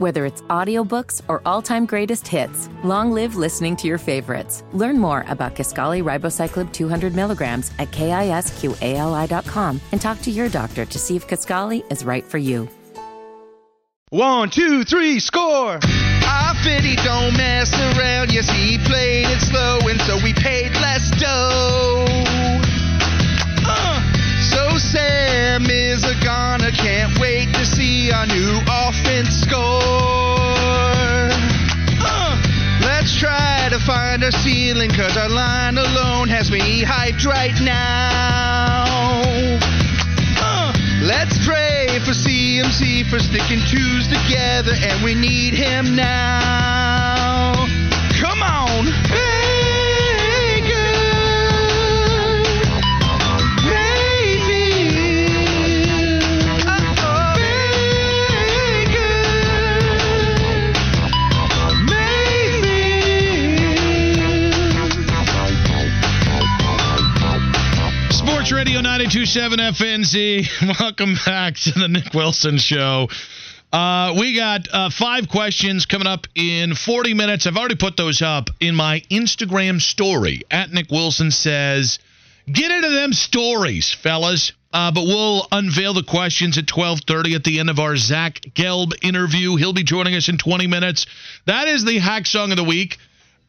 Whether it's audiobooks or all-time greatest hits, long live listening to your favorites. Learn more about Kisqali Ribociclib 200 milligrams at KISQALI.com and talk to your doctor to see if Kisqali is right for you. 1, 2, 3, score! He don't mess around, yes, he played it slow, and so we paid less dough. So Sam is a goner, can't wait to see our new offense score. Let's try to find our ceiling, cause our line alone has me hyped right now. Let's pray for CMC for sticking twos together, and we need him now. Come on, Baker Mayfield. Baker Mayfield. Sports Radio 92.7 FNZ. Welcome back to the Nick Wilson Show. We got 5 questions coming up in 40 minutes. I've already put those up in my Instagram story. At Nick Wilson says, get into them stories, fellas. But we'll unveil the questions at 12:30 at the end of our Zach Gelb interview. He'll be joining us in 20 minutes. That is the Hack Song of the Week.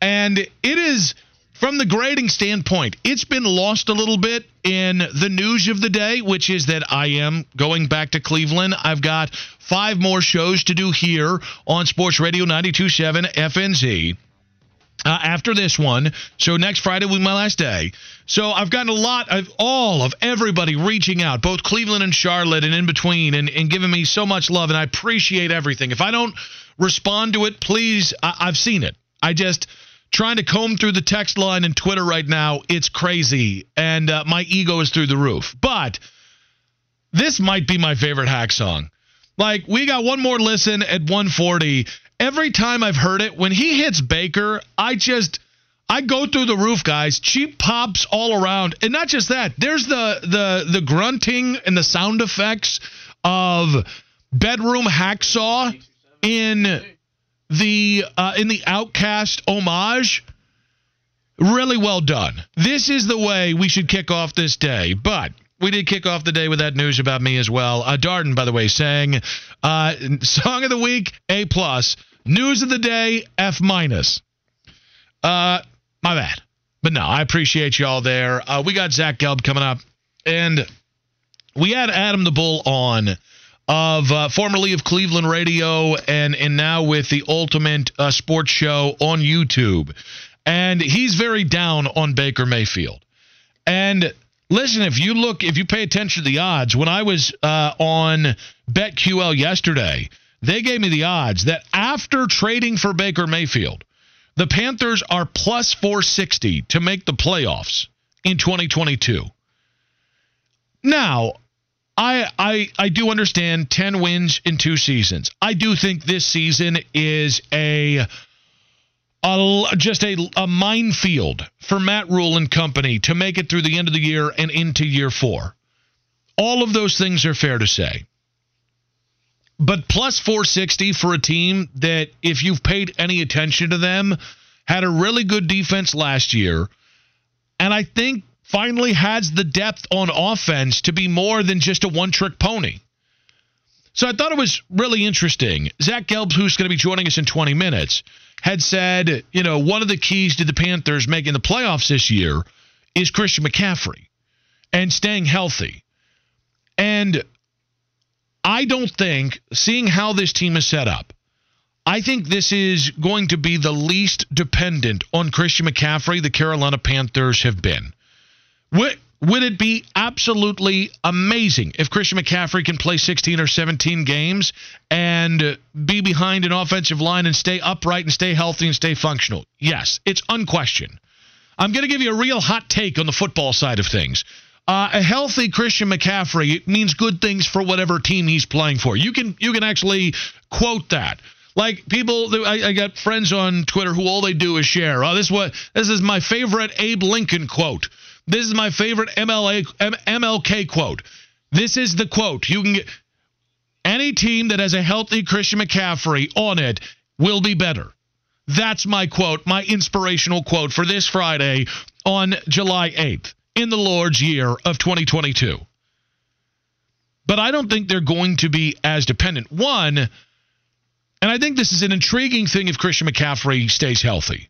And it is, from the grading standpoint, it's been lost a little bit in the news of the day, which is that I am going back to Cleveland. I've got 5 more shows to do here on Sports Radio 92.7 FNZ after this one. So next Friday will be my last day. So I've gotten a lot of everybody reaching out, both Cleveland and Charlotte and in between, and giving me so much love, and I appreciate everything. If I don't respond to it, please, I've seen it. I just... trying to comb through the text line and Twitter right now, it's crazy, and my ego is through the roof. But this might be my favorite hack song. Like, we got one more listen at 140. Every time I've heard it, when he hits Baker, I go through the roof, guys. Cheap pops all around. And not just that, there's the grunting and the sound effects of bedroom hacksaw in... in the Outcast homage, really well done. This is the way we should kick off this day. But we did kick off the day with that news about me as well. Darden, by the way, sang Song of the Week, A+. News of the day, F-. My bad. But no, I appreciate y'all there. We got Zach Gelb coming up. And we had Adam the Bull on of formerly of Cleveland Radio and now with the Ultimate Sports Show on YouTube. And he's very down on Baker Mayfield. And listen, if you pay attention to the odds, when I was on BetQL yesterday, they gave me the odds that after trading for Baker Mayfield, the Panthers are plus 460 to make the playoffs in 2022. Now, I do understand 10 wins in 2 seasons. I do think this season is a minefield for Matt Rule and company to make it through the end of the year and into year 4. All of those things are fair to say. But plus 460 for a team that, if you've paid any attention to them, had a really good defense last year, and I think finally has the depth on offense to be more than just a one-trick pony. So I thought it was really interesting. Zach Gelb, who's going to be joining us in 20 minutes, had said, you know, one of the keys to the Panthers making the playoffs this year is Christian McCaffrey and staying healthy. And I don't think, seeing how this team is set up, I think this is going to be the least dependent on Christian McCaffrey the Carolina Panthers have been. Would it be absolutely amazing if Christian McCaffrey can play 16 or 17 games and be behind an offensive line and stay upright and stay healthy and stay functional? Yes, it's unquestioned. I'm going to give you a real hot take on the football side of things. A healthy Christian McCaffrey means good things for whatever team he's playing for. You can actually quote that. Like, people, I got friends on Twitter who all they do is share, oh, this is my favorite Abe Lincoln quote. This is my favorite MLK quote. This is the quote. You can get, Any team that has a healthy Christian McCaffrey on it will be better. That's my quote, my inspirational quote for this Friday on July 8th in the Lord's year of 2022. But I don't think they're going to be as dependent. One, and I think this is an intriguing thing if Christian McCaffrey stays healthy.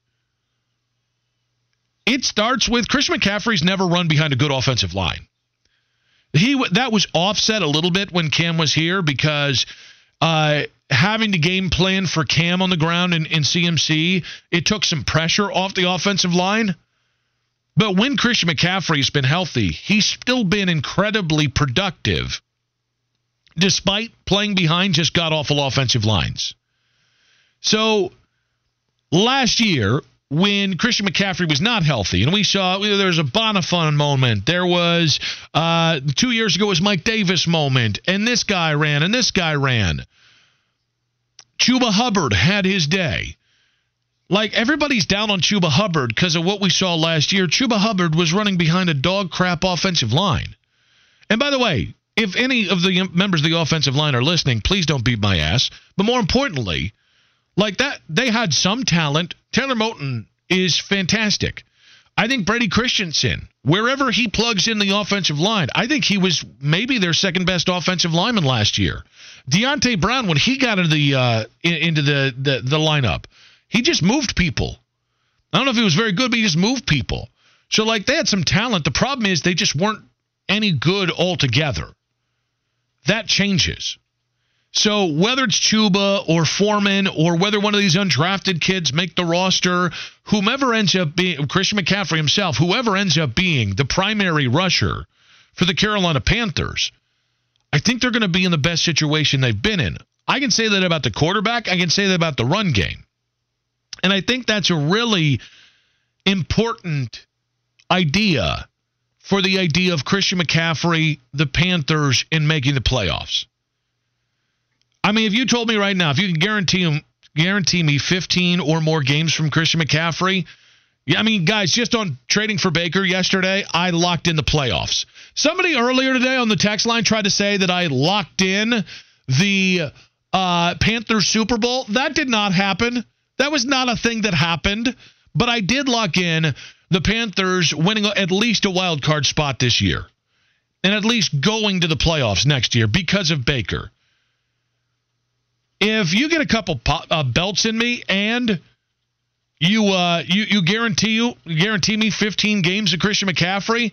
It starts with Christian McCaffrey's never run behind a good offensive line. That was offset a little bit when Cam was here because having the game plan for Cam on the ground in CMC, it took some pressure off the offensive line. But when Christian McCaffrey's been healthy, he's still been incredibly productive despite playing behind just god-awful offensive lines. So last year, when Christian McCaffrey was not healthy, and we saw there was a Bonifon moment, there was 2 years ago was Mike Davis moment, and this guy ran, and this guy ran. Chuba Hubbard had his day. Like, everybody's down on Chuba Hubbard because of what we saw last year. Chuba Hubbard was running behind a dog crap offensive line. And by the way, if any of the members of the offensive line are listening, please don't beat my ass. But more importantly, like that, they had some talent. Taylor Moton is fantastic. I think Brady Christensen, wherever he plugs in the offensive line, I think he was maybe their second best offensive lineman last year. Deonta Brown, when he got into the lineup, he just moved people. I don't know if he was very good, but he just moved people. So like they had some talent. The problem is they just weren't any good altogether. That changes. So whether it's Chuba or Foreman or whether one of these undrafted kids make the roster, whomever ends up being, Christian McCaffrey himself, whoever ends up being the primary rusher for the Carolina Panthers, I think they're going to be in the best situation they've been in. I can say that about the quarterback. I can say that about the run game. And I think that's a really important idea for the idea of Christian McCaffrey, the Panthers, in making the playoffs. I mean, if you told me right now, if you can guarantee me 15 or more games from Christian McCaffrey, I mean, guys, just on trading for Baker yesterday, I locked in the playoffs. Somebody earlier today on the text line tried to say that I locked in the Panthers Super Bowl. That did not happen. That was not a thing that happened. But I did lock in the Panthers winning at least a wild card spot this year and at least going to the playoffs next year because of Baker. If you get a couple belts in me and you guarantee me 15 games of Christian McCaffrey,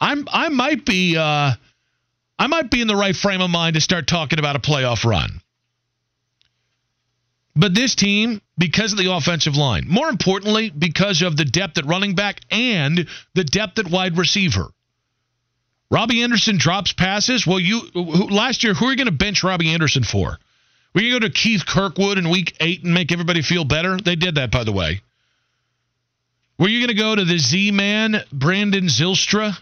I might be in the right frame of mind to start talking about a playoff run. But this team, because of the offensive line, more importantly, because of the depth at running back and the depth at wide receiver. Robbie Anderson drops passes. Well, last year, who are you going to bench Robbie Anderson for? Were you going to go to Keith Kirkwood in week 8 and make everybody feel better? They did that, by the way. Were you going to go to the Z-Man, Brandon Zylstra?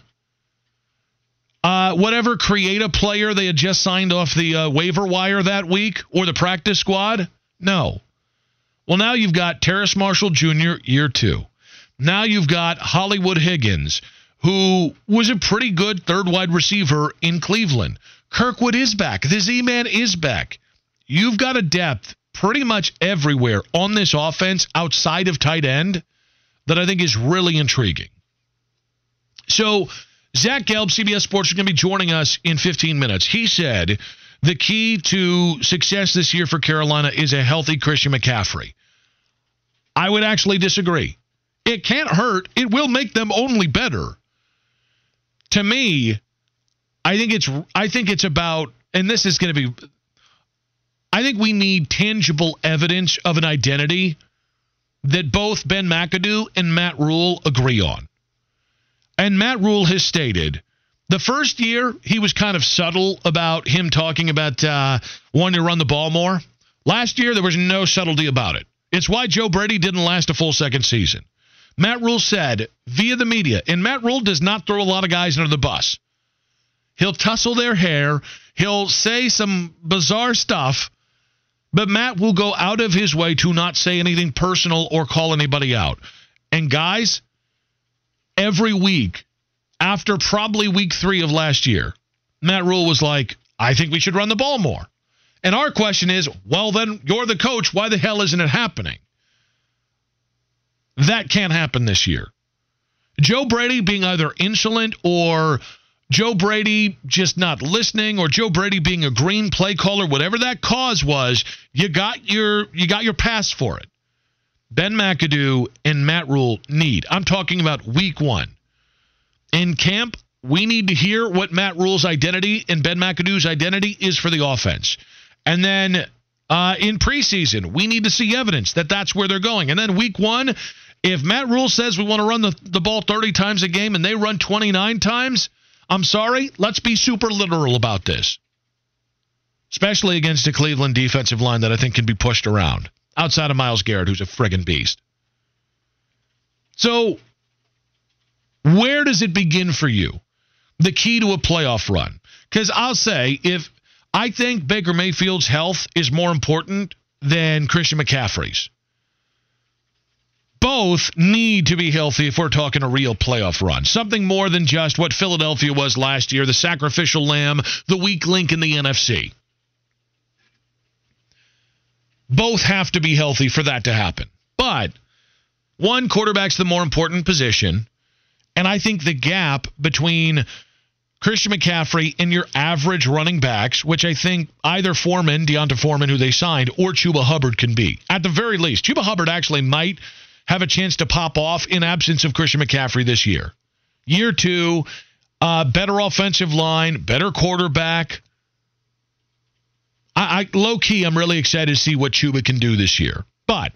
Whatever creative player they had just signed off the waiver wire that week or the practice squad? No. Well, now you've got Terrace Marshall Jr., year 2. Now you've got Hollywood Higgins, who was a pretty good third wide receiver in Cleveland. Kirkwood is back. The Z-Man is back. You've got a depth pretty much everywhere on this offense outside of tight end that I think is really intriguing. So Zach Gelb, CBS Sports, is going to be joining us in 15 minutes. He said the key to success this year for Carolina is a healthy Christian McCaffrey. I would actually disagree. It can't hurt. It will make them only better. To me, I think it's about, and this is going to be, I think we need tangible evidence of an identity that both Ben McAdoo and Matt Rule agree on. And Matt Rule has stated the first year he was kind of subtle about him talking about wanting to run the ball more. Last year there was no subtlety about it. It's why Joe Brady didn't last a full second season. Matt Rule said via the media, and Matt Rule does not throw a lot of guys under the bus. He'll tussle their hair. He'll say some bizarre stuff. But Matt will go out of his way to not say anything personal or call anybody out. And guys, every week, after probably week 3 of last year, Matt Rule was like, I think we should run the ball more. And our question is, well, then you're the coach. Why the hell isn't it happening? That can't happen this year. Joe Brady being either insolent or Joe Brady just not listening or Joe Brady being a green play caller, whatever that cause was, you got your pass for it. Ben McAdoo and Matt Rule need. I'm talking about week one. In camp, we need to hear what Matt Rule's identity and Ben McAdoo's identity is for the offense. And then in preseason, we need to see evidence that that's where they're going. And then week one, if Matt Rule says we want to run the ball 30 times a game and they run 29 times, I'm sorry, let's be super literal about this. Especially against a Cleveland defensive line that I think can be pushed around. Outside of Myles Garrett, who's a friggin' beast. So, where does it begin for you? The key to a playoff run. Because I'll say, if I think Baker Mayfield's health is more important than Christian McCaffrey's. Both need to be healthy if we're talking a real playoff run. Something more than just what Philadelphia was last year, the sacrificial lamb, the weak link in the NFC. Both have to be healthy for that to happen. But, one, quarterback's the more important position. And I think the gap between Christian McCaffrey and your average running backs, which I think either Foreman, Deonta Foreman, who they signed, or Chuba Hubbard can be. At the very least, Chuba Hubbard actually might have a chance to pop off in absence of Christian McCaffrey this year. Year two, better offensive line, better quarterback. I low-key, I'm really excited to see what Chuba can do this year. But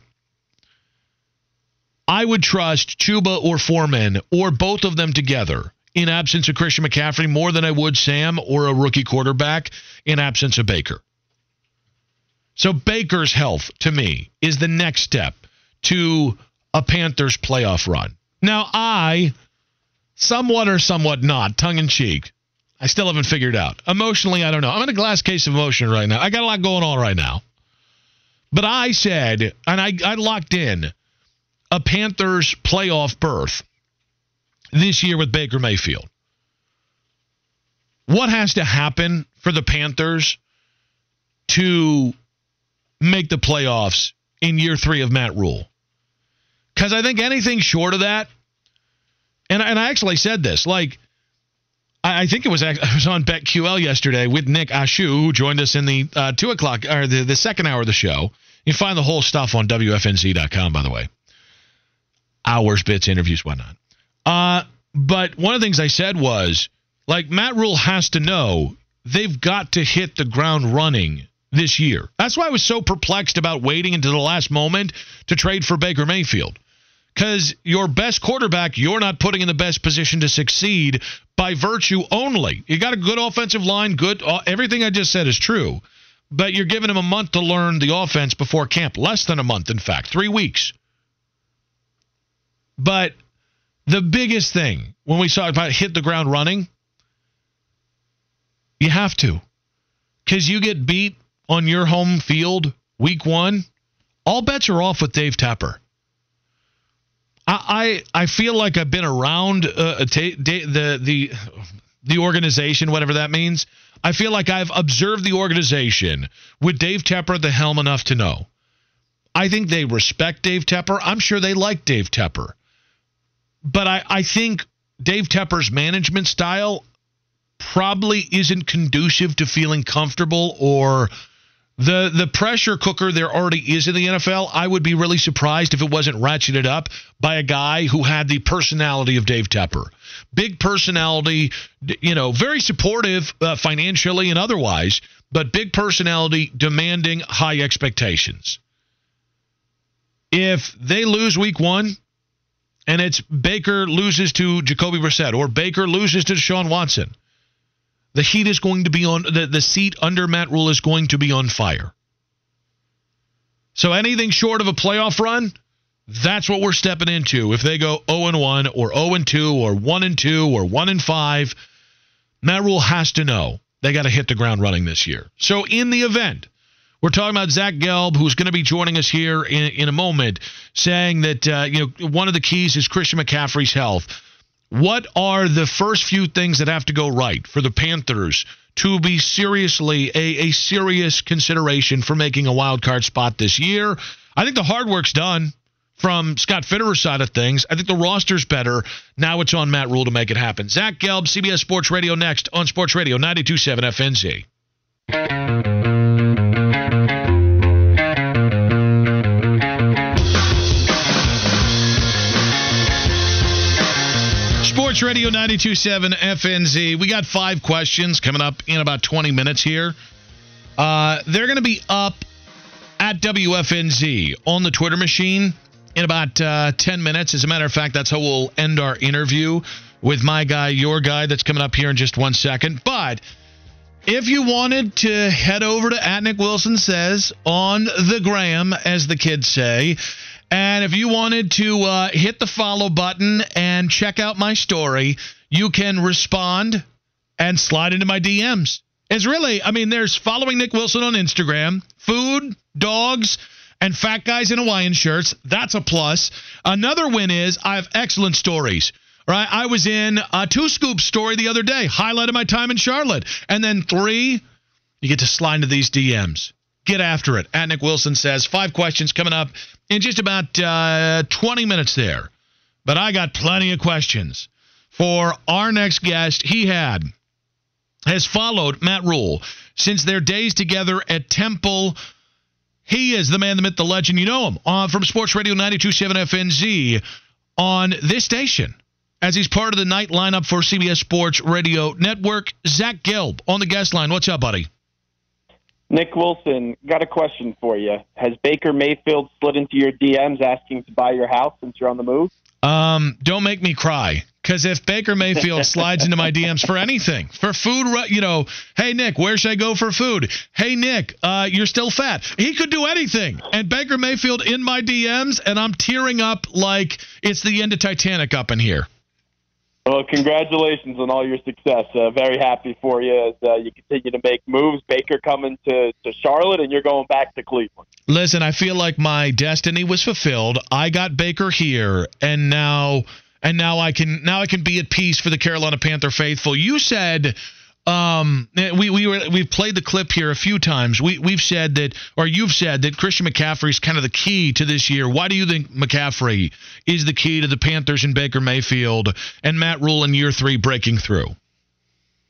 I would trust Chuba or Foreman or both of them together in absence of Christian McCaffrey more than I would Sam or a rookie quarterback in absence of Baker. So Baker's health, to me, is the next step to a Panthers playoff run. Now, I, somewhat or somewhat not, tongue-in-cheek, I still haven't figured out. Emotionally, I don't know. I'm in a glass case of emotion right now. I got a lot going on right now. But I said, and I locked in, a Panthers playoff berth this year with Baker Mayfield. What has to happen for the Panthers to make the playoffs in year three of Matt Rule? Because I think anything short of that, and I actually said this, like, I think I was on BetQL yesterday with Nick Ashew, who joined us in the 2 o'clock, or the second hour of the show. You can find the whole stuff on WFNZ.com, by the way. Hours, bits, interviews, whatnot. But one of the things I said was, like, Matt Rule has to know they've got to hit the ground running this year. That's why I was so perplexed about waiting until the last moment to trade for Baker Mayfield. Because your best quarterback, you're not putting in the best position to succeed by virtue only. You got a good offensive line, good. Everything I just said is true. But you're giving him a month to learn the offense before camp. Less than a month, in fact. 3 weeks. But the biggest thing when we talk about hit the ground running, you have to. Because you get beat on your home field week one, all bets are off with Dave Tepper. I feel like I've been around the organization, whatever that means. I feel like I've observed the organization with Dave Tepper at the helm enough to know. I think they respect Dave Tepper. I'm sure they like Dave Tepper. But I think Dave Tepper's management style probably isn't conducive to feeling comfortable, or the pressure cooker there already is in the NFL. I would be really surprised if it wasn't ratcheted up by a guy who had the personality of Dave Tepper. Big personality, you know, very supportive financially and otherwise, but big personality demanding high expectations. If they lose week one, and it's Baker loses to Jacoby Brissett or Baker loses to Deshaun Watson, the heat is going to be on, the seat under Matt Rule is going to be on fire. So anything short of a playoff run, that's what we're stepping into. If they go 0-1 or 0-2 or 1-2 or 1-5, Matt Rule has to know they got to hit the ground running this year. So in the event, we're talking about Zach Gelb, who's going to be joining us here in a moment, saying that one of the keys is Christian McCaffrey's health. What are the first few things that have to go right for the Panthers to be seriously a serious consideration for making a wild card spot this year. I think the hard work's done from Scott Fitterer's side of things. I think the roster's better. Now it's on Matt Rule to make it happen. Zach Gelb, CBS Sports Radio next on Sports Radio 92.7 FNZ. Sports Radio 92.7 FNZ. We got 5 questions coming up in about 20 minutes here. They're going to be up at WFNZ on the Twitter machine in about 10 minutes. As a matter of fact, that's how we'll end our interview with my guy, your guy, that's coming up here in just 1 second. But if you wanted to head over to @NickWilsonSays on the gram, as the kids say, and if you wanted to hit the follow button and check out my story, you can respond and slide into my DMs. It's really, I mean, there's following Nick Wilson on Instagram, food, dogs, and fat guys in Hawaiian shirts. That's a plus. Another win is I have excellent stories, right? I was in a 2-scoop story the other day, highlighted my time in Charlotte. And then 3, you get to slide into these DMs. Get after it. @NickWilsonSays. 5 questions coming up in just about 20 minutes there. But I got plenty of questions for our next guest. He has followed Matt Rule since their days together at Temple. He is the man, the myth, the legend. You know him from Sports Radio 92.7 FNZ on this station as he's part of the night lineup for CBS Sports Radio Network. Zach Gelb on the guest line. What's up, buddy? Nick Wilson, got a question for you. Has Baker Mayfield slid into your DMs asking to buy your house since you're on the move? Don't make me cry. Because if Baker Mayfield slides into my DMs for anything, for food, you know, hey, Nick, where should I go for food? Hey, Nick, you're still fat. He could do anything. And Baker Mayfield in my DMs, and I'm tearing up like it's the end of Titanic up in here. Well, congratulations on all your success. Very happy for you as you continue to make moves. Baker coming to Charlotte, and you're going back to Cleveland. Listen, I feel like my destiny was fulfilled. I got Baker here, and now... I can be at peace for the Carolina Panther faithful. You said we've played the clip here a few times. We've said that, or you've said that Christian McCaffrey is kind of the key to this year. Why do you think McCaffrey is the key to the Panthers and Baker Mayfield and Matt Rule in year 3 breaking through?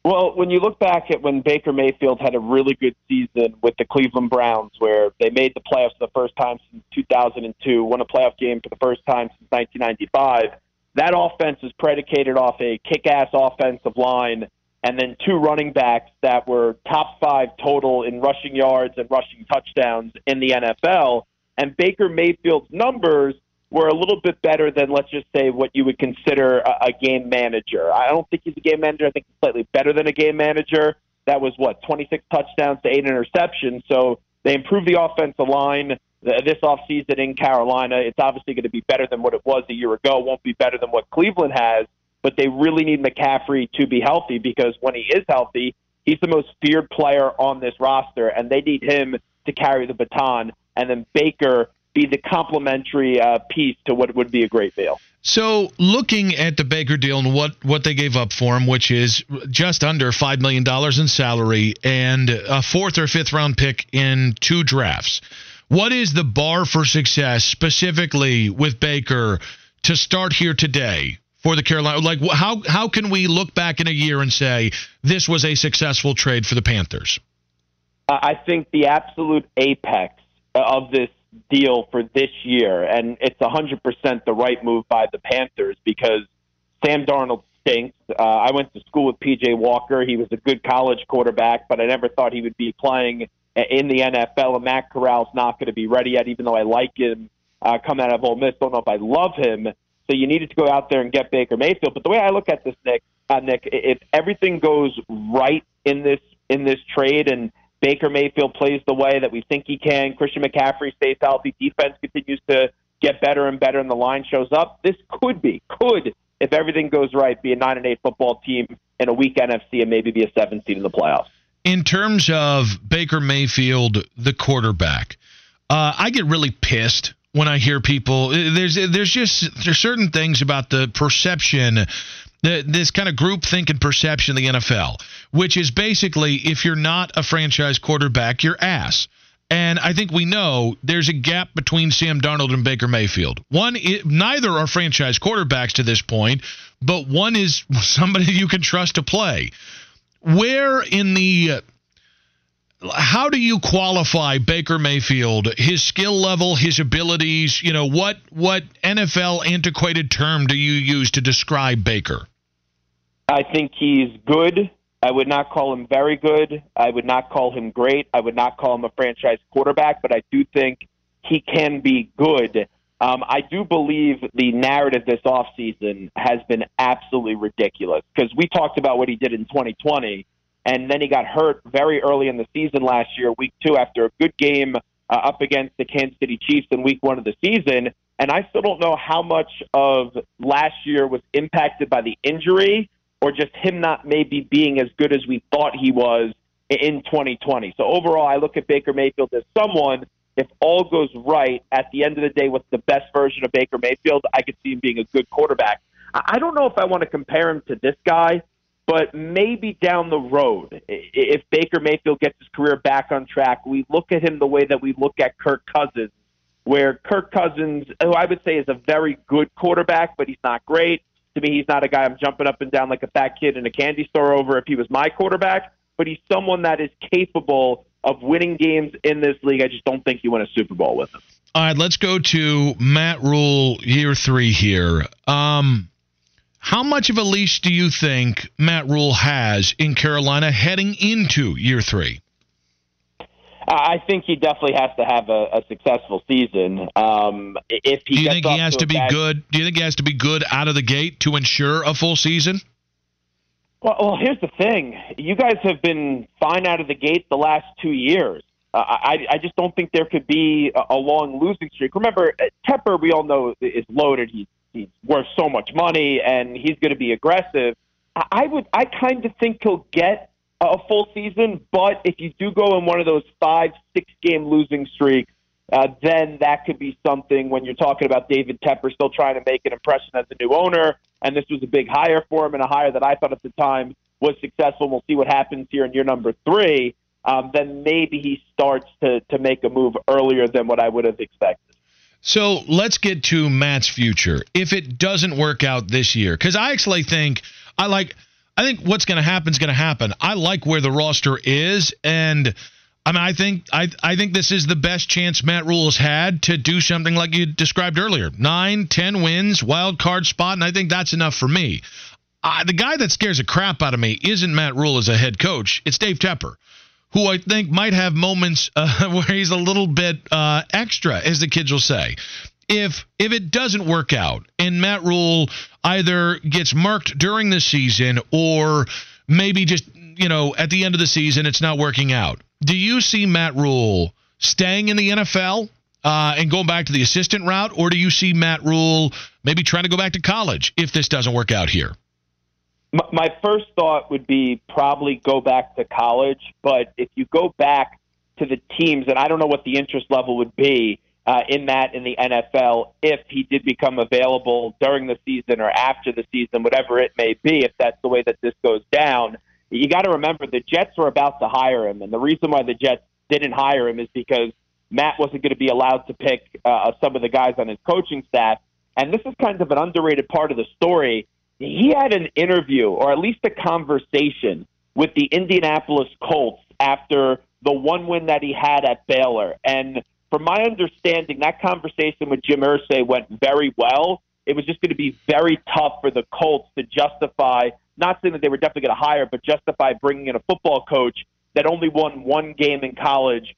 Well, when you look back at when Baker Mayfield had a really good season with the Cleveland Browns, where they made the playoffs for the first time since 2002, won a playoff game for the first time since 1995. That offense is predicated off a kick-ass offensive line and then 2 running backs that were top 5 total in rushing yards and rushing touchdowns in the NFL. And Baker Mayfield's numbers were a little bit better than, let's just say, what you would consider a game manager. I don't think he's a game manager. I think he's slightly better than a game manager. That was, 26 touchdowns to 8 interceptions. So they improved the offensive line this offseason in Carolina. It's obviously going to be better than what it was a year ago. It won't be better than what Cleveland has, but they really need McCaffrey to be healthy because when he is healthy, he's the most feared player on this roster, and they need him to carry the baton and then Baker be the complementary piece to what would be a great deal. So looking at the Baker deal and what they gave up for him, which is just under $5 million in salary and a 4th or 5th round pick in 2 drafts, what is the bar for success specifically with Baker to start here today for the Carolina? Like, how can we look back in a year and say this was a successful trade for the Panthers? I think the absolute apex of this deal for this year, and it's 100% the right move by the Panthers because Sam Darnold stinks. I went to school with P.J. Walker. He was a good college quarterback, but I never thought he would be playing in the NFL, and Matt Corral's not going to be ready yet, even though I like him coming out of Ole Miss. Don't know if I love him. So you needed to go out there and get Baker Mayfield. But the way I look at this, Nick, if everything goes right in this trade and Baker Mayfield plays the way that we think he can, Christian McCaffrey stays healthy, defense continues to get better and better, and the line shows up, this could, if everything goes right, be a 9-8 football team in a weak NFC and maybe be a 7 seed in the playoffs. In terms of Baker Mayfield, the quarterback, I get really pissed when I hear people. There's certain things about the perception this kind of groupthink and perception in the NFL, which is basically if you're not a franchise quarterback, you're ass. And I think we know there's a gap between Sam Darnold and Baker Mayfield. Neither are franchise quarterbacks to this point, but one is somebody you can trust to play. How do you qualify Baker Mayfield, his skill level, his abilities? You know, what NFL antiquated term do you use to describe Baker? I think he's good. I would not call him very good. I would not call him great. I would not call him a franchise quarterback, but I do think he can be good. I do believe the narrative this offseason has been absolutely ridiculous because we talked about what he did in 2020, and then he got hurt very early in the season last year, week two, after a good game up against the Kansas City Chiefs in week one of the season. And I still don't know how much of last year was impacted by the injury or just him not maybe being as good as we thought he was in 2020. So overall, I look at Baker Mayfield as someone, if all goes right, at the end of the day, what's the best version of Baker Mayfield? I could see him being a good quarterback. I don't know if I want to compare him to this guy, but maybe down the road, if Baker Mayfield gets his career back on track, we look at him the way that we look at Kirk Cousins, where Kirk Cousins, who I would say is a very good quarterback, but he's not great. To me, he's not a guy I'm jumping up and down like a fat kid in a candy store over if he was my quarterback, but he's someone that is capable of winning games in this league. I just don't think you win a Super Bowl with him. All right, let's go to Matt Rule, year three here. How much of a leash do you think Matt Rule has in Carolina heading into year three? I think he definitely has to have a successful season. If he do you think he has to be good? Do you think he has to be good out of the gate to ensure a full season? Well, here's the thing: you guys have been fine out of the gate the last 2 years. I just don't think there could be a long losing streak. Remember, Tepper, we all know, is loaded. He's worth so much money, and he's going to be aggressive. I kind of think he'll get a full season, but if you do go in one of those 5-6 game losing streaks, then that could be something when you're talking about David Tepper still trying to make an impression as the new owner, and this was a big hire for him and a hire that I thought at the time was successful. We'll see what happens here in year number three. Then maybe he starts to make a move earlier than what I would have expected. So let's get to Matt's future. If it doesn't work out this year, because I actually think I think what's going to happen is going to happen. I like where the roster is, and I mean, I think this is the best chance Matt Rule has had to do something like you described earlier: 9-10 wins, wild card spot, and I think that's enough for me. The guy that scares the crap out of me isn't Matt Rule as a head coach; it's Dave Tepper, who I think might have moments where he's a little bit extra, as the kids will say. If it doesn't work out and Matt Rule either gets murked during the season or maybe just, you know, at the end of the season it's not working out, do you see Matt Rule staying in the NFL and going back to the assistant route, or do you see Matt Rule maybe trying to go back to college if this doesn't work out here? My first thought would be probably go back to college, but if you go back to the teams, and I don't know what the interest level would be in the NFL, if he did become available during the season or after the season, whatever it may be, if that's the way that this goes down, you got to remember the Jets were about to hire him. And the reason why the Jets didn't hire him is because Matt wasn't going to be allowed to pick some of the guys on his coaching staff. And this is kind of an underrated part of the story. He had an interview, or at least a conversation, with the Indianapolis Colts after the one win that he had at Baylor. And from my understanding, that conversation with Jim Irsay went very well. It was just going to be very tough for the Colts to justify, not saying that they were definitely going to hire, but justify bringing in a football coach that only won one game in college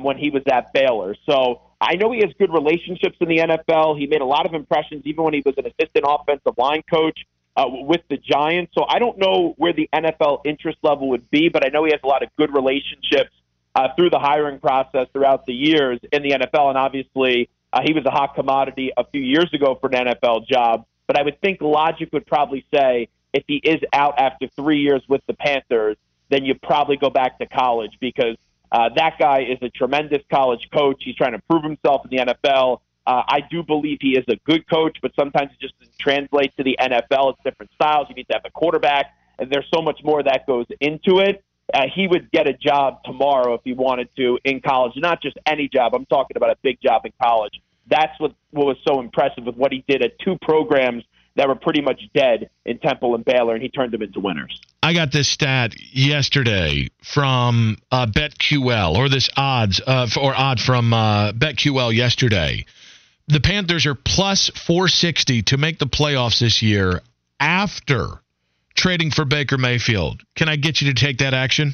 when he was at Baylor. So I know he has good relationships in the NFL. He made a lot of impressions even when he was an assistant offensive line coach with the Giants. So I don't know where the NFL interest level would be, but I know he has a lot of good relationships through the hiring process throughout the years in the NFL. And obviously, he was a hot commodity a few years ago for an NFL job. But I would think logic would probably say if he is out after 3 years with the Panthers, then you probably go back to college because that guy is a tremendous college coach. He's trying to prove himself in the NFL. I do believe he is a good coach, but sometimes it just doesn't translate to the NFL. It's different styles. You need to have a quarterback, and there's so much more that goes into it. He would get a job tomorrow if he wanted to in college, not just any job. I'm talking about a big job in college. That's what was so impressive with what he did at two programs that were pretty much dead in Temple and Baylor, and he turned them into winners. I got this stat yesterday from BetQL, or this odds, or odd from BetQL yesterday. The Panthers are plus 460 to make the playoffs this year after trading for Baker Mayfield. Can I get you to take that action?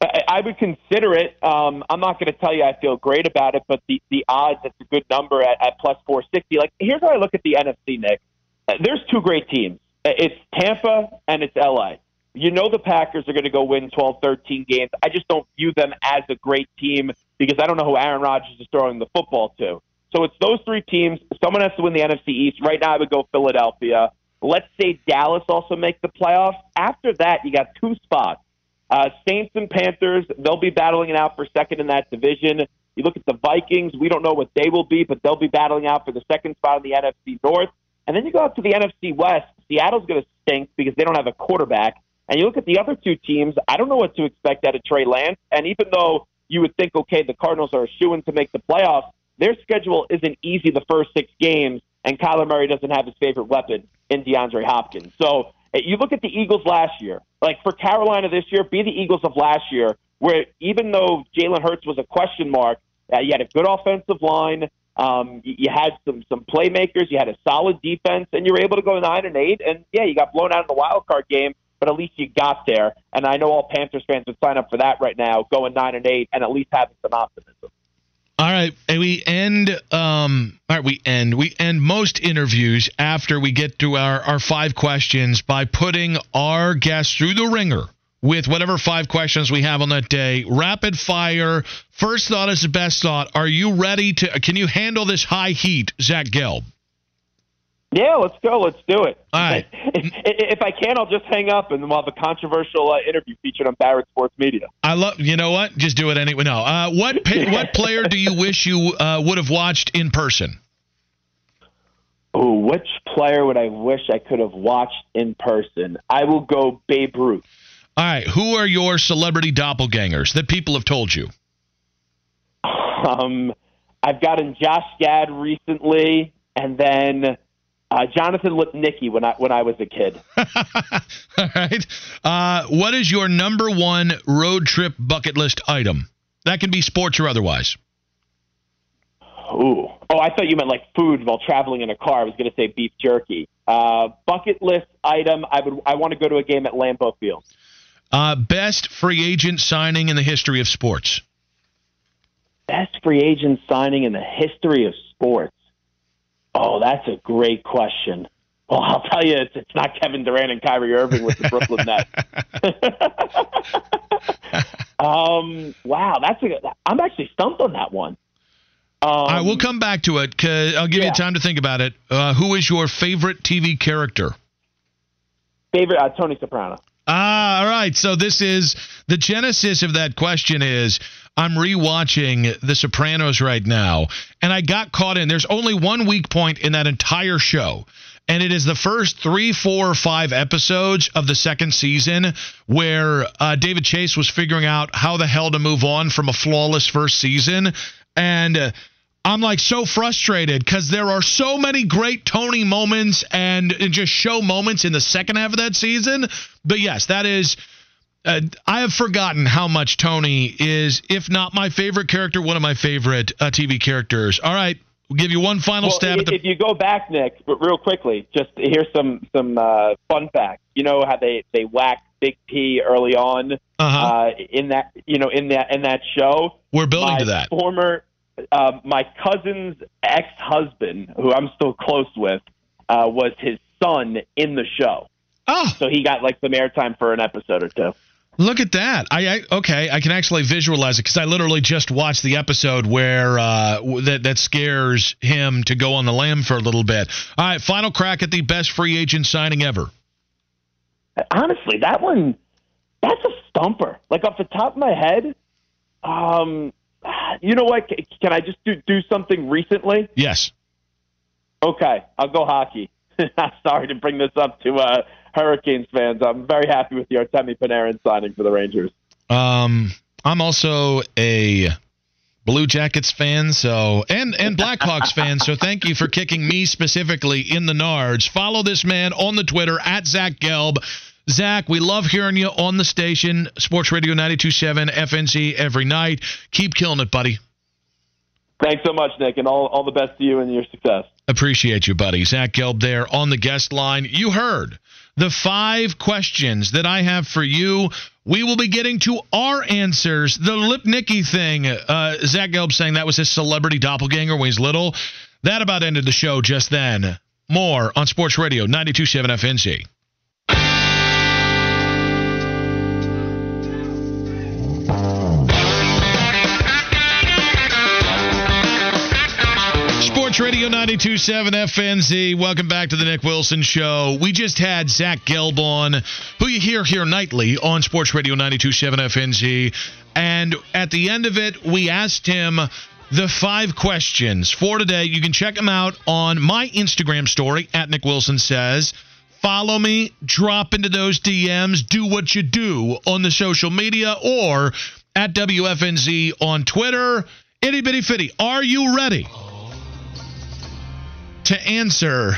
I would consider it. I'm not going to tell you I feel great about it, but the odds, that's a good number at plus 460. Like, here's how I look at the NFC, Nick. There's two great teams. It's Tampa and it's LA. You know the Packers are going to go win 12, 13 games. I just don't view them as a great team because I don't know who Aaron Rodgers is throwing the football to. So it's those three teams. Someone has to win the NFC East. Right now I would go Philadelphia. Let's say Dallas also make the playoffs. After that, you got two spots. Saints and Panthers, they'll be battling it out for second in that division. You look at the Vikings, we don't know what they will be, but they'll be battling out for the second spot in the NFC North. And then you go out to the NFC West. Seattle's going to stink because they don't have a quarterback. And you look at the other two teams, I don't know what to expect out of Trey Lance. And even though you would think, okay, the Cardinals are a shoo-in to make the playoffs, their schedule isn't easy the first six games, and Kyler Murray doesn't have his favorite weapon in DeAndre Hopkins. So you look at the Eagles last year. Like, for Carolina this year, be the Eagles of last year, where even though Jalen Hurts was a question mark, you had a good offensive line, you had some playmakers, you had a solid defense, and you were able to go 9-8. And, yeah, you got blown out in the wild card game, but at least you got there. And I know all Panthers fans would sign up for that right now, going 9-8 and at least having some optimism. All right, and we end most interviews after we get to our five questions by putting our guests through the ringer with whatever five questions we have on that day. Rapid fire. First thought is the best thought. Are you ready to? Can you handle this high heat, Zach Gelb? Yeah, let's go. Let's do it. All right. If I can, I'll just hang up, and then we'll have a controversial interview featured on Barrett Sports Media. You know what? Just do it anyway. No. What player do you wish you would have watched in person? Oh, which player would I wish I could have watched in person? I will go Babe Ruth. All right. Who are your celebrity doppelgangers that people have told you? I've gotten Josh Gad recently, and then. Jonathan Lipnicki when I was a kid. All right. What is your number one road trip bucket list item? That can be sports or otherwise. Ooh. Oh, I thought you meant like food while traveling in a car. I was going to say beef jerky. Bucket list item, I want to go to a game at Lambeau Field. Best free agent signing in the history of sports. Best free agent signing in the history of sports. Oh, that's a great question. Well, I'll tell you, it's not Kevin Durant and Kyrie Irving with the Brooklyn Nets. Wow, I'm actually stumped on that one. All right, we'll come back to it. I'll give you time to think about it. Who is your favorite TV character? Favorite Tony Soprano. Ah, all right. So this is the genesis of that question is I'm rewatching The Sopranos right now, and I got caught in. There's only one weak point in that entire show, and it is the first 3, 4, or 5 episodes of the second season where David Chase was figuring out how the hell to move on from a flawless first season, and I'm like so frustrated because there are so many great Tony moments and just show moments in the second half of that season. But yes, that is, I have forgotten how much Tony is, if not my favorite character, one of my favorite TV characters. All right, we'll give you one final stab. If you go back, Nick, real quickly, just here's some fun facts. You know how they whack Big P early on in that show. We're building to that. My cousin's ex-husband, who I'm still close with, was his son in the show. Oh. So he got like some airtime for an episode or two. Look at that. I can actually visualize it because I literally just watched the episode where that scares him to go on the lam for a little bit. All right, final crack at the best free agent signing ever. Honestly, that one, that's a stumper. Like off the top of my head, You know what? Can I just do something recently? Yes. Okay, I'll go hockey. Sorry to bring this up to Hurricanes fans. I'm very happy with the Artemi Panarin signing for the Rangers. I'm also a Blue Jackets fan, so and Blackhawks fan, so thank you for kicking me specifically in the nards. Follow this man on the Twitter, at Zach Gelb. Zach, we love hearing you on the station, Sports Radio 92.7 FNZ every night. Keep killing it, buddy. Thanks so much, Nick, and all the best to you and your success. Appreciate you, buddy. Zach Gelb there on the guest line. You heard the 5 questions that I have for you. We will be getting to our answers. The Lipnicki thing, Zach Gelb saying that was his celebrity doppelganger when he's little. That about ended the show just then. More on Sports Radio 92.7 FNZ. Radio 92.7 FNZ. Welcome back to the Nick Wilson Show. We just had Zach Gelb on, who you hear here nightly on Sports Radio 92.7 FNZ. And at the end of it, we asked him the 5 questions for today. You can check them out on my Instagram story, at Nick Wilson Says. Follow me, drop into those DMs, do what you do on the social media, or at WFNZ on Twitter. Itty bitty fitty, are you ready to answer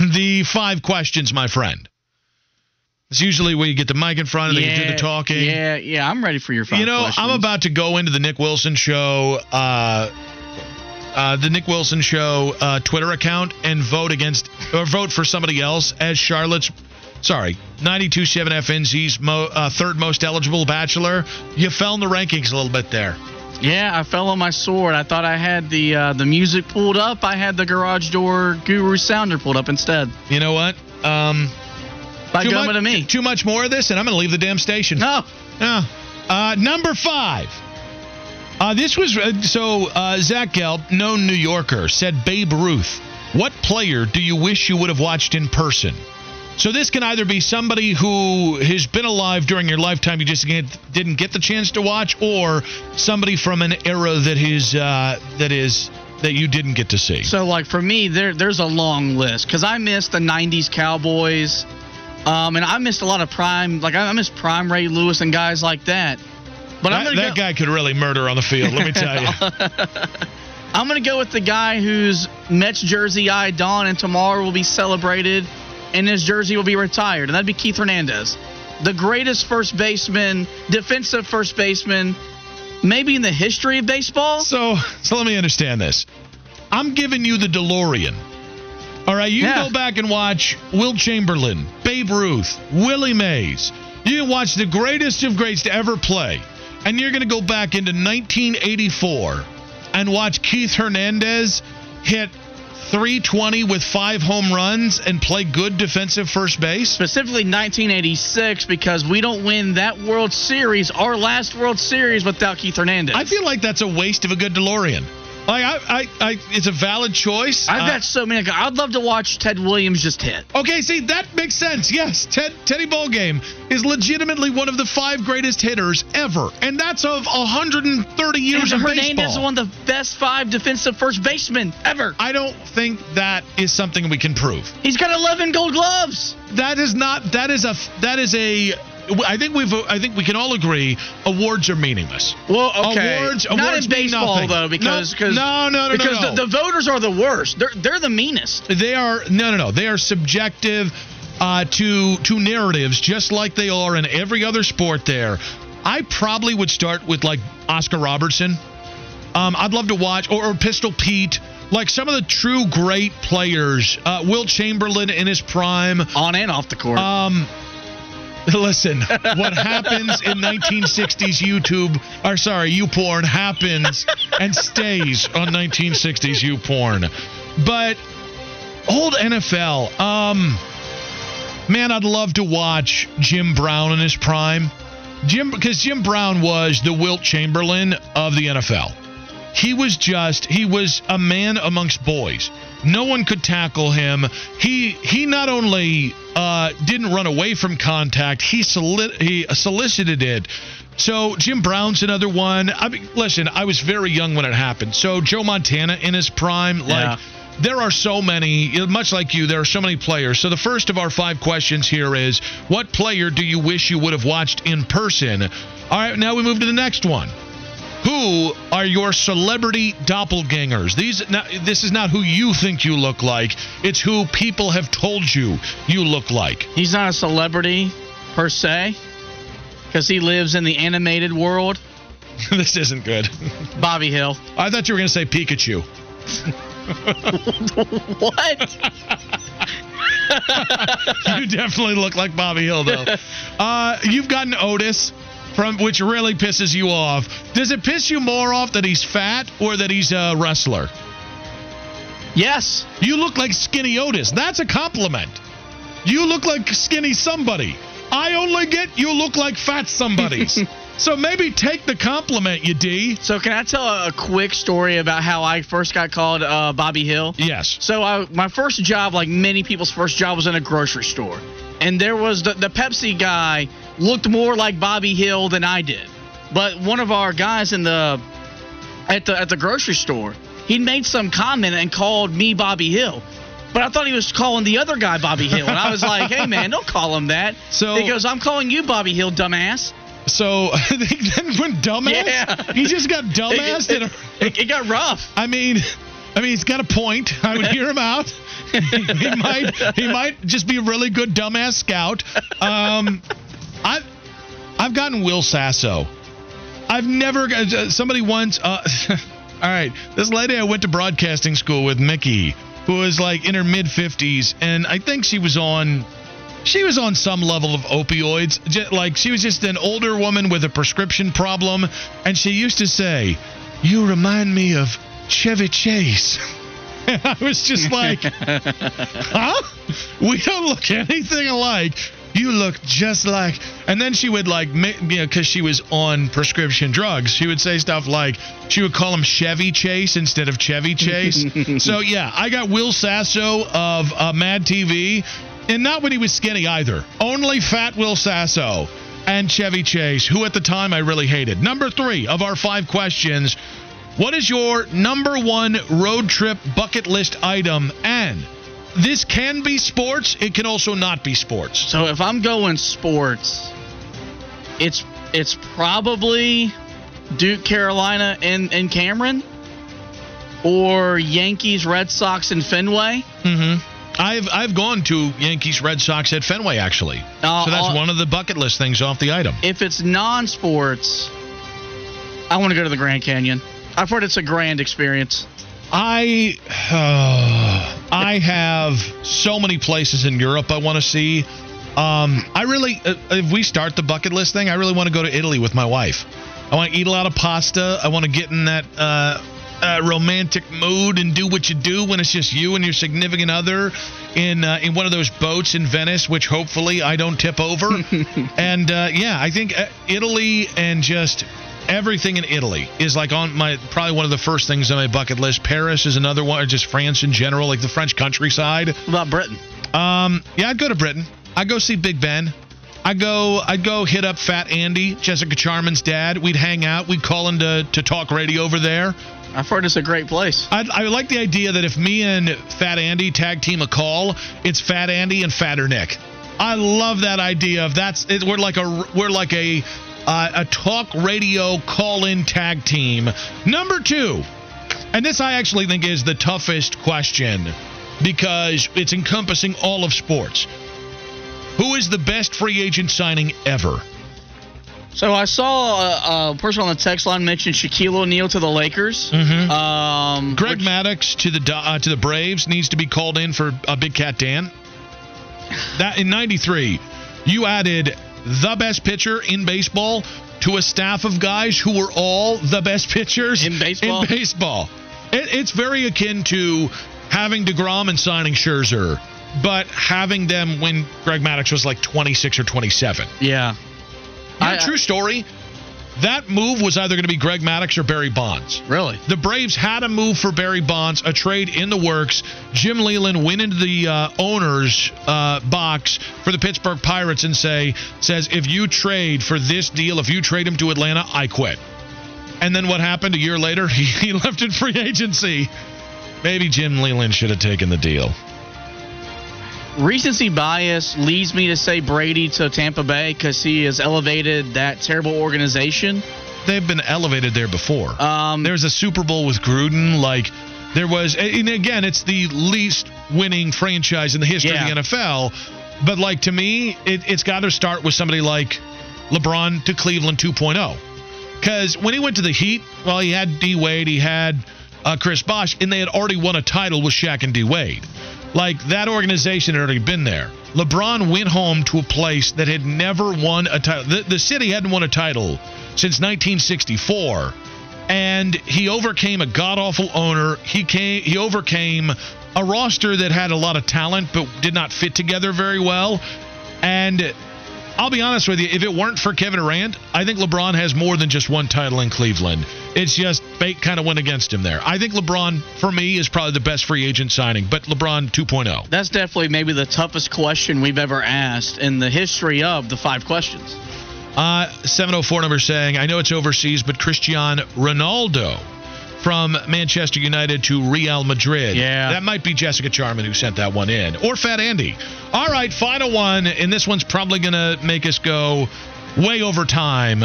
the 5 questions, my friend? It's usually where you get the mic in front and then you do the talking. Yeah, I'm ready for your 5 questions. I'm about to go into the Nick Wilson Show, Twitter account and vote against or vote for somebody else as Charlotte's, 92.7 FNZ's third most eligible bachelor. You fell in the rankings a little bit there. Yeah, I fell on my sword. I thought I had the music pulled up. I had the Garage Door Guru sounder pulled up instead. You know what? By gum to me. Too much more of this, and I'm going to leave the damn station. No. Number 5. This was Zach Gelb, known New Yorker, said Babe Ruth. What player do you wish you would have watched in person? So this can either be somebody who has been alive during your lifetime you just didn't get the chance to watch, or somebody from an era that you didn't get to see. So, like, for me, there's a long list because I missed the 90s Cowboys, and I missed a lot of prime. Like, I missed prime Ray Lewis and guys like that. But that guy could really murder on the field, let me tell you. I'm going to go with the guy whose Mets jersey I don and tomorrow will be celebrated, and his jersey will be retired, and that'd be Keith Hernandez. The greatest first baseman, defensive first baseman, maybe in the history of baseball. So let me understand this. I'm giving you the DeLorean. All right, you can go back and watch Wilt Chamberlain, Babe Ruth, Willie Mays. You can watch the greatest of greats to ever play, and you're going to go back into 1984 and watch Keith Hernandez hit .320 with 5 home runs and play good defensive first base? Specifically 1986, because we don't win that World Series, our last World Series, without Keith Hernandez. I feel like that's a waste of a good DeLorean. Like, it's a valid choice. I've got so many. I'd love to watch Ted Williams just hit. Okay, see, that makes sense. Yes, Teddy Ballgame is legitimately one of the 5 greatest hitters ever, and that's of 130 years of baseball. Hernandez is one of the best 5 defensive first basemen ever. I don't think that is something we can prove. He's got 11 Gold Gloves. I think we can all agree awards are meaningless. Well, okay. Awards not in baseball, mean though, because the voters are the worst. They're the meanest. They are no. They are subjective to narratives, just like they are in every other sport. There, I probably would start with like Oscar Robertson. I'd love to watch or Pistol Pete. Like some of the true great players, Wilt Chamberlain in his prime, on and off the court. Listen, what happens in 1960s U-porn happens and stays on 1960s U-porn. But old NFL, man, I'd love to watch Jim Brown in his prime. Because Jim Brown was the Wilt Chamberlain of the NFL. He was a man amongst boys. No one could tackle him. He not only didn't run away from contact, he solicited it. So Jim Brown's another one. I mean, listen, I was very young when it happened. So Joe Montana in his prime, like there are so many, much like you, there are so many players. So the first of our five questions here is, what player do you wish you would have watched in person? All right, now we move to the next one. Who are your celebrity doppelgangers? This is not who you think you look like. It's who people have told you look like. He's not a celebrity per se because he lives in the animated world. This isn't good. Bobby Hill. I thought you were going to say Pikachu. What? You definitely look like Bobby Hill, though. You've gotten Otis. Which really pisses you off. Does it piss you more off that he's fat or that he's a wrestler? Yes. You look like skinny Otis. That's a compliment. You look like skinny somebody. I only get you look like fat somebody's. So maybe take the compliment, you D. So can I tell a quick story about how I first got called Bobby Hill? Yes. So my first job, like many people's first job, was in a grocery store. And there was the Pepsi guy looked more like Bobby Hill than I did. But one of our guys in at the grocery store, he made some comment and called me Bobby Hill. But I thought he was calling the other guy Bobby Hill. And I was like, hey, man, don't call him that. So he goes, I'm calling you Bobby Hill, dumbass. So then when dumbass, he just got dumbassed. It got rough. I mean, he's got a point. I would hear him out. He might just be a really good dumbass scout. I've gotten Will Sasso. I've never got somebody once. All right, this lady I went to broadcasting school with, Mickey, who was like in her mid 50s, and I think she was on some level of opioids. Like she was just an older woman with a prescription problem, and she used to say, "You remind me of Chevy Chase." And I was just like, huh? We don't look anything alike. You look just like. And then she would, like, because she was on prescription drugs, she would say stuff like, she would call him Chevy Chase instead of Chevy Chase. So, yeah, I got Will Sasso of Mad TV. And not when he was skinny either. Only fat Will Sasso and Chevy Chase, who at the time I really hated. Number three of our five questions. What is your number one road trip bucket list item? And this can be sports. It can also not be sports. So if I'm going sports, it's probably Duke, Carolina, and Cameron, or Yankees, Red Sox, and Fenway. Mm-hmm. I've gone to Yankees, Red Sox at Fenway, actually. So that's one of the bucket list things off the item. If it's non-sports, I want to go to the Grand Canyon. I've heard it's a grand experience. I have so many places in Europe I want to see. If we start the bucket list thing, I really want to go to Italy with my wife. I want to eat a lot of pasta. I want to get in that romantic mood and do what you do when it's just you and your significant other in one of those boats in Venice, which hopefully I don't tip over. And, I think Italy and just... everything in Italy is like on my probably one of the first things on my bucket list. Paris is another one, or just France in general, like the French countryside. What about Britain? I'd go to Britain. I'd go see Big Ben. I'd go hit up Fat Andy, Jessica Charman's dad. We'd hang out. We'd call him to talk radio over there. I've heard it's a great place. I like the idea that if me and Fat Andy tag team a call, it's Fat Andy and Fatter Nick. I love that idea of we're like a talk radio call-in tag team. Number two, and this I actually think is the toughest question because it's encompassing all of sports. Who is the best free agent signing ever? So I saw a person on the text line mention Shaquille O'Neal to the Lakers. Mm-hmm. Greg Maddux to the Braves needs to be called in for a Big Cat Dan. That in '93, you added the best pitcher in baseball to a staff of guys who were all the best pitchers in baseball. It's very akin to having DeGrom and signing Scherzer, but having them when Greg Maddux was like 26 or 27. Yeah. You know, true story. That move was either going to be Greg Maddux or Barry Bonds. Really? The Braves had a move for Barry Bonds, a trade in the works. Jim Leland went into the owner's box for the Pittsburgh Pirates and says, if you trade for this deal, if you trade him to Atlanta, I quit. And then what happened a year later? He left in free agency. Maybe Jim Leland should have taken the deal. Recency bias leads me to say Brady to Tampa Bay because he has elevated that terrible organization. They've been elevated there before. There's a Super Bowl with Gruden. Like, there was, and again, it's the least winning franchise in the history of the NFL. But, like, to me, it's got to start with somebody like LeBron to Cleveland 2.0. Because when he went to the Heat, well, he had D. Wade, he had Chris Bosh, and they had already won a title with Shaq and D. Wade. Like, that organization had already been there. LeBron went home to a place that had never won a title. The city hadn't won a title since 1964. And he overcame a god-awful owner. He overcame a roster that had a lot of talent but did not fit together very well. And I'll be honest with you, if it weren't for Kevin Durant, I think LeBron has more than just one title in Cleveland. It's just fate kind of went against him there. I think LeBron, for me, is probably the best free agent signing, but LeBron 2.0. That's definitely maybe the toughest question we've ever asked in the history of the five questions. 704 number saying, I know it's overseas, but Cristiano Ronaldo from Manchester United to Real Madrid. Yeah. That might be Jessica Charman who sent that one in. Or Fat Andy. All right, final one, and this one's probably going to make us go way over time.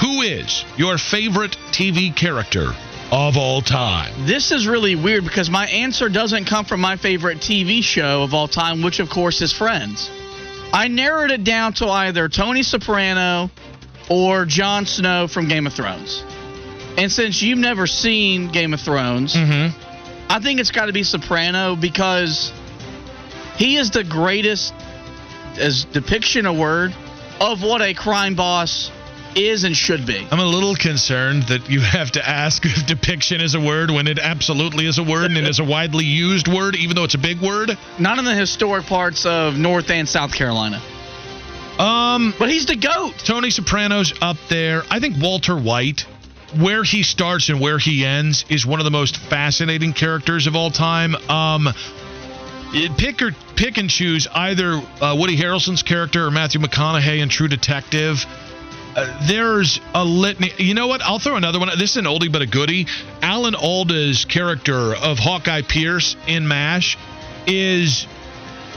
Who is your favorite TV character of all time? This is really weird because my answer doesn't come from my favorite TV show of all time, which, of course, is Friends. I narrowed it down to either Tony Soprano or Jon Snow from Game of Thrones. And since you've never seen Game of Thrones, I think it's got to be Soprano because he is the greatest, as depiction a word, of what a crime boss is and should be. I'm a little concerned that you have to ask if depiction is a word when it absolutely is a word and it is a widely used word, even though it's a big word. Not in the historic parts of North and South Carolina. But he's the GOAT. Tony Soprano's up there. I think Walter White, where he starts and where he ends, is one of the most fascinating characters of all time. Pick and choose either Woody Harrelson's character or Matthew McConaughey in True Detective. There's a litany. You know what? I'll throw another one. This is an oldie but a goodie. Alan Alda's character of Hawkeye Pierce in MASH is,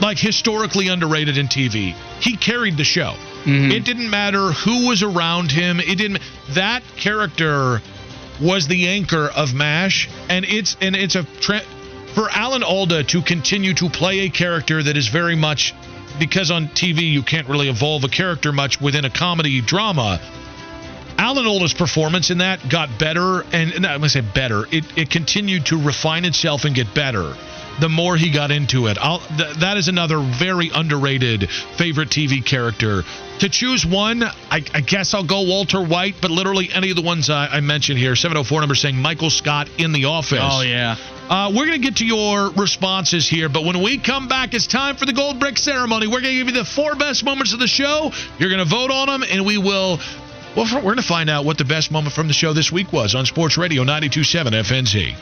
like, historically underrated in TV. He carried the show. It didn't matter who was around him. It didn't. That character was the anchor of MASH, and it's a for Alan Alda to continue to play a character that is very much, because on TV you can't really evolve a character much within a comedy drama. Alan Alda's performance in that got better, and I'm gonna say better. It continued to refine itself and get better the more he got into it. That is another very underrated favorite TV character. To choose one, I guess I'll go Walter White, but literally any of the ones I mentioned here. 704 number saying Michael Scott in The Office. Oh, yeah. We're going to get to your responses here, but when we come back, it's time for the Gold Brick Ceremony. We're going to give you the four best moments of the show. You're going to vote on them, and we will... Well, we're going to find out what the best moment from the show this week was on Sports Radio 92.7 FNZ.